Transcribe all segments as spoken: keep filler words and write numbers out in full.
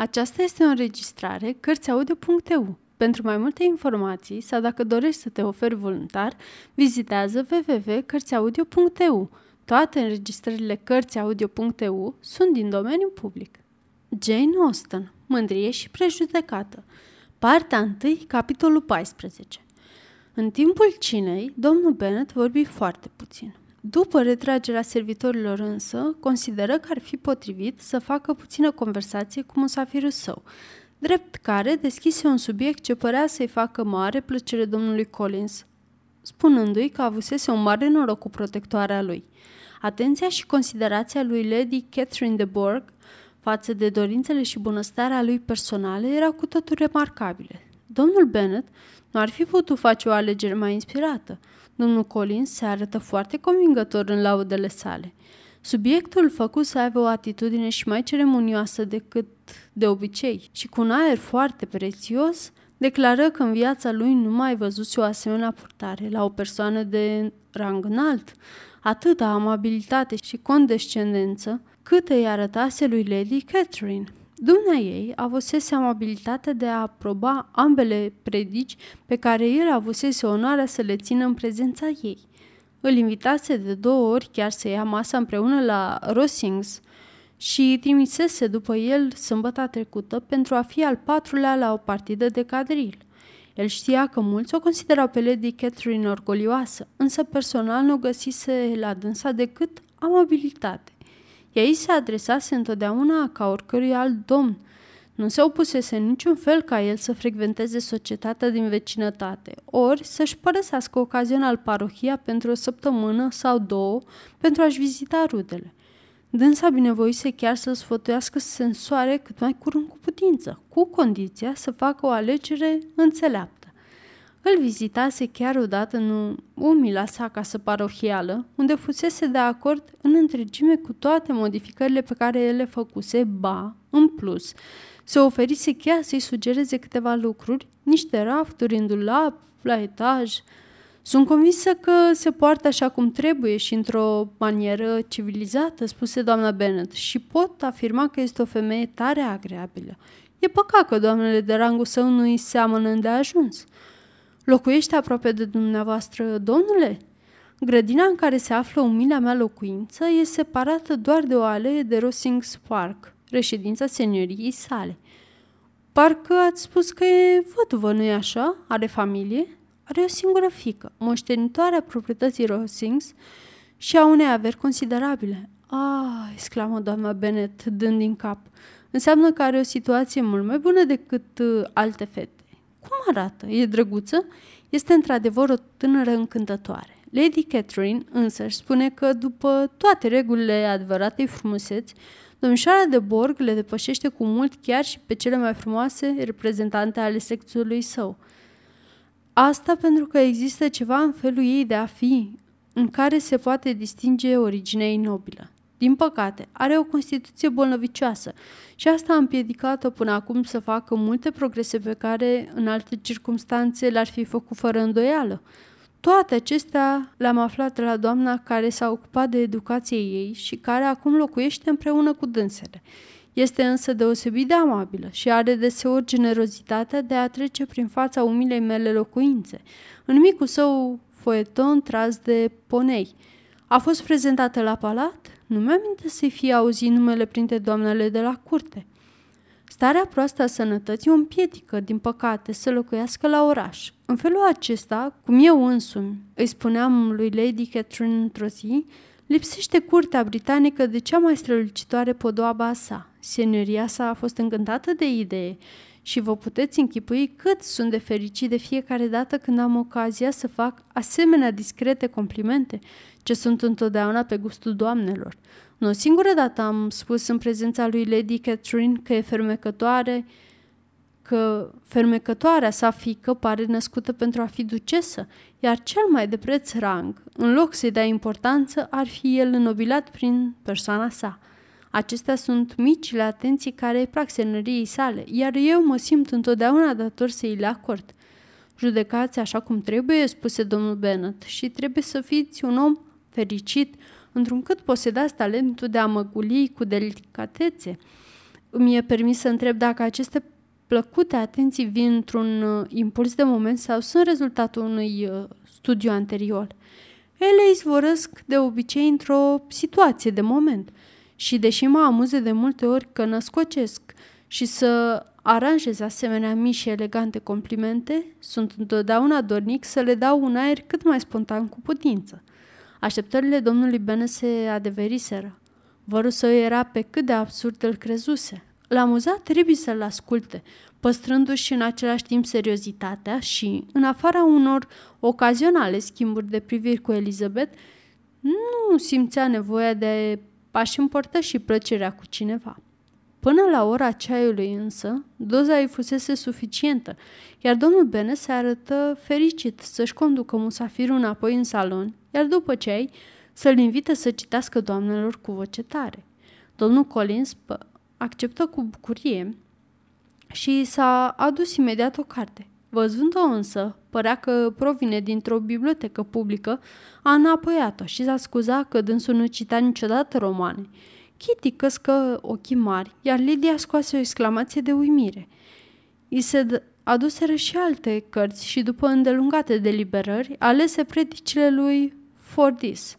Aceasta este o înregistrare cărți audio punct e u. Pentru mai multe informații sau dacă dorești să te oferi voluntar, vizitează w w w punct cărți audio punct e u. Toate înregistrările cărți audio punct e u sunt din domeniul public. Jane Austen, Mândrie și Prejudecată. Partea unu, capitolul paisprezece. În timpul cinei, domnul Bennett vorbi foarte puțin. După retragerea servitorilor însă, consideră că ar fi potrivit să facă puțină conversație cu musafirul său, drept care deschise un subiect ce părea să-i facă mare plăcere domnului Collins, spunându-i că avusese un mare noroc cu protectoarea lui. Atenția și considerația lui Lady Catherine de Bourgh față de dorințele și bunăstarea lui personale erau cu totul remarcabile. Domnul Bennett nu ar fi putut face o alegere mai inspirată. Domnul Collins se arătă foarte convingător în laudele sale. Subiectul făcut să aibă o atitudine și mai ceremonioasă decât de obicei și cu un aer foarte prețios declară că în viața lui nu mai văzuse o asemenea purtare la o persoană de rang înalt, atâta amabilitate și condescendență cât îi arătase lui Lady Catherine. Dumneaei avusese amabilitatea de a aproba ambele predici pe care el avusese onoarea să le țină în prezența ei. Îl invitase de două ori chiar să ia masa împreună la Rosings și trimisese după el sâmbăta trecută pentru a fi al patrulea la o partidă de cadril. El știa că mulți o considerau pe Lady Catherine orgolioasă, însă personal nu găsise la dânsa decât amabilitate. Ea îi se adresase întotdeauna ca oricărui alt domn. Nu se opusese în niciun fel ca el să frecventeze societatea din vecinătate, ori să-și părăsească ocazional parohia pentru o săptămână sau două pentru a-și vizita rudele. Dânsa binevoise chiar să sfătuiască sensoare cât mai curând cu putință, cu condiția să facă o alegere înțeleaptă. Îl vizitase chiar odată în umila sa casă parohială, unde fusese de acord în întregime cu toate modificările pe care ele făcuse, ba, în plus. Se oferise chiar să-i sugereze câteva lucruri, niște rafturi în dulap, la etaj. Sunt convinsă că se poartă așa cum trebuie și într-o manieră civilizată, spuse doamna Bennett, și pot afirma că este o femeie tare agreabilă. E păcat că doamnele de rangul său nu îi seamănă îndeajuns. Locuiește aproape de dumneavoastră, domnule? Grădina în care se află umila mea locuință e separată doar de o alee de Rosings Park, reședința senioriei sale. Parcă ați spus că e văduvă, nu-i așa? Are familie? Are o singură fiică, moștenitoare a proprietății Rosings și a unei averi considerabile. Ah, exclamă doamna Bennett, dând din cap. Înseamnă că are o situație mult mai bună decât uh, alte fete. Cum arată? E drăguță? Este într-adevăr o tânără încântătoare. Lady Catherine însă își spune că, după toate regulile adevăratei frumuseți, domnișoara de Borg le depășește cu mult chiar și pe cele mai frumoase reprezentante ale sexului său. Asta pentru că există ceva în felul ei de a fi, în care se poate distinge originea ei nobilă. Din păcate, are o constituție bolnăvicioasă și asta a împiedicat-o până acum să facă multe progrese pe care, în alte circunstanțe, le-ar fi făcut fără îndoială. Toate acestea le-am aflat de la doamna care s-a ocupat de educația ei și care acum locuiește împreună cu dânsele. Este însă deosebit de amabilă și are deseori generozitatea de a trece prin fața umilei mele locuințe, în micul său foieton tras de ponei. A fost prezentată la palat? Nu mi-aminte să-i fie auzit numele printre doamnele de la curte. Starea proastă a sănătății o împiedică, din păcate, să locuiască la oraș. În felul acesta, cum eu însumi îi spuneam lui Lady Catherine într-o zi, lipsește curtea britanică de cea mai strălucitoare podoabă a sa. Senioria sa a fost încântată de idee și vă puteți închipui cât sunt de fericit de fiecare dată când am ocazia să fac asemenea discrete complimente, ce sunt întotdeauna pe gustul doamnelor. Nu o singură dată am spus în prezența lui Lady Catherine că e fermecătoare, că fermecătoarea sa fiică pare născută pentru a fi ducesă, iar cel mai de preț rang, în loc să-i dea importanță, ar fi el înnobilat prin persoana sa. Acestea sunt micile atenții care îi plac senoriei sale, iar eu mă simt întotdeauna dator să îi le acord. Judecați așa cum trebuie, spuse domnul Bennett, și trebuie să fiți un om fericit, întruncât posedați talentul de a măguli cu delicatețe. mi-e permis să întreb dacă aceste plăcute atenții vin într-un impuls de moment sau sunt rezultatul unui studiu anterior. Ele izvorăsc de obicei într-o situație de moment și, deși mă amuze de multe ori că născocesc și să aranjez asemenea mici și elegante complimente, sunt întotdeauna dornic să le dau un aer cât mai spontan cu putință. Așteptările domnului Bennett se adeveriseră. Vărul său era pe cât de absurd îl crezuse. L-a amuzat, trebuie să-l asculte, păstrându-și în același timp seriozitatea și, în afara unor ocazionale schimburi de priviri cu Elizabeth, nu simțea nevoia de a-și împărtăși plăcerea cu cineva. Până la ora ceaiului însă, doza îi fusese suficientă, iar domnul Bennett se arătă fericit să-și conducă musafirul înapoi în salon, iar după ceai să-l invite să citească doamnelor cu voce tare. Domnul Collins acceptă cu bucurie și s-a adus imediat o carte. Văzând-o însă, părea că provine dintr-o bibliotecă publică, a înapoiat-o și s-a scuzat că dânsul nu citea niciodată romane. Kitty căscă ochii mari, iar Lydia scoase o exclamație de uimire. I se aduseră și alte cărți și, după îndelungate deliberări, alese predicile lui Fordyce.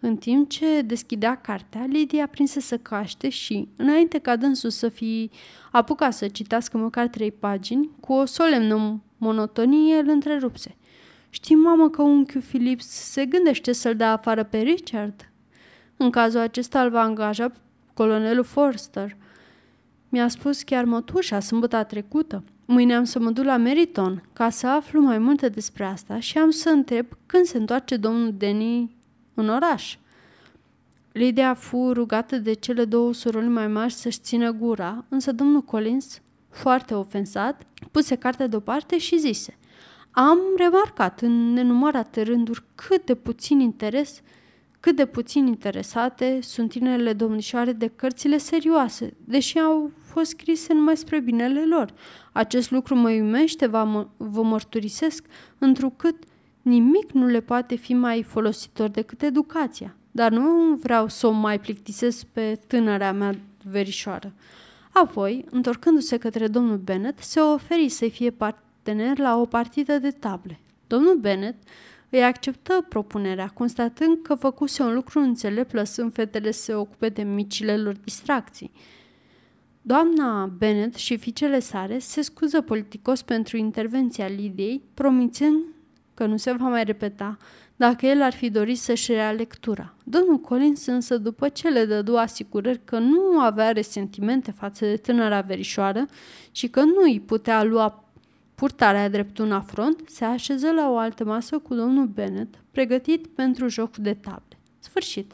În timp ce deschidea cartea, Lydia prinse să caște și, înainte ca dânsul să fi apucat să citească măcar trei pagini, cu o solemnă monotonie îl întrerupse. "Știi, mamă, că unchiul Philips se gândește să-l dea afară pe Richard? În cazul acesta îl va angaja colonelul Forster. Mi-a spus chiar mătușa sâmbătă trecută. Mâine am să mă duc la Meriton ca să aflu mai multe despre asta și am să întreb când se întoarce domnul Denis în oraș." Lydia fu rugată de cele două surori mai mari să-și țină gura, însă domnul Collins, foarte ofensat, puse cartea deoparte și zise: "Am remarcat în nenumărate rânduri cât de puțin interes Cât de puțin interesate sunt tinerele domnișoare de cărțile serioase, deși au fost scrise numai spre binele lor. Acest lucru mă uimește, vă, vă mărturisesc, întrucât nimic nu le poate fi mai folositor decât educația. Dar nu vreau să o mai plictisesc pe tânăra mea verișoară." Apoi, întorcându-se către domnul Bennett, se oferi să-i fie partener la o partidă de table. Domnul Bennett îi acceptă propunerea, constatând că făcuse un lucru înțelept lăsând fetele să se ocupe de micile lor distracții. Doamna Bennett și fiicele sale se scuză politicos pentru intervenția Lidiei, promițând că nu se va mai repeta, dacă el ar fi dorit să-și rea lectura. Domnul Collins însă, după ce le dădu asigurări că nu avea resentimente față de tânăra verișoară și că nu îi putea lua purtarea drept un afront, se așeză la o altă masă cu domnul Bennett, pregătit pentru jocul de table. Sfârșit.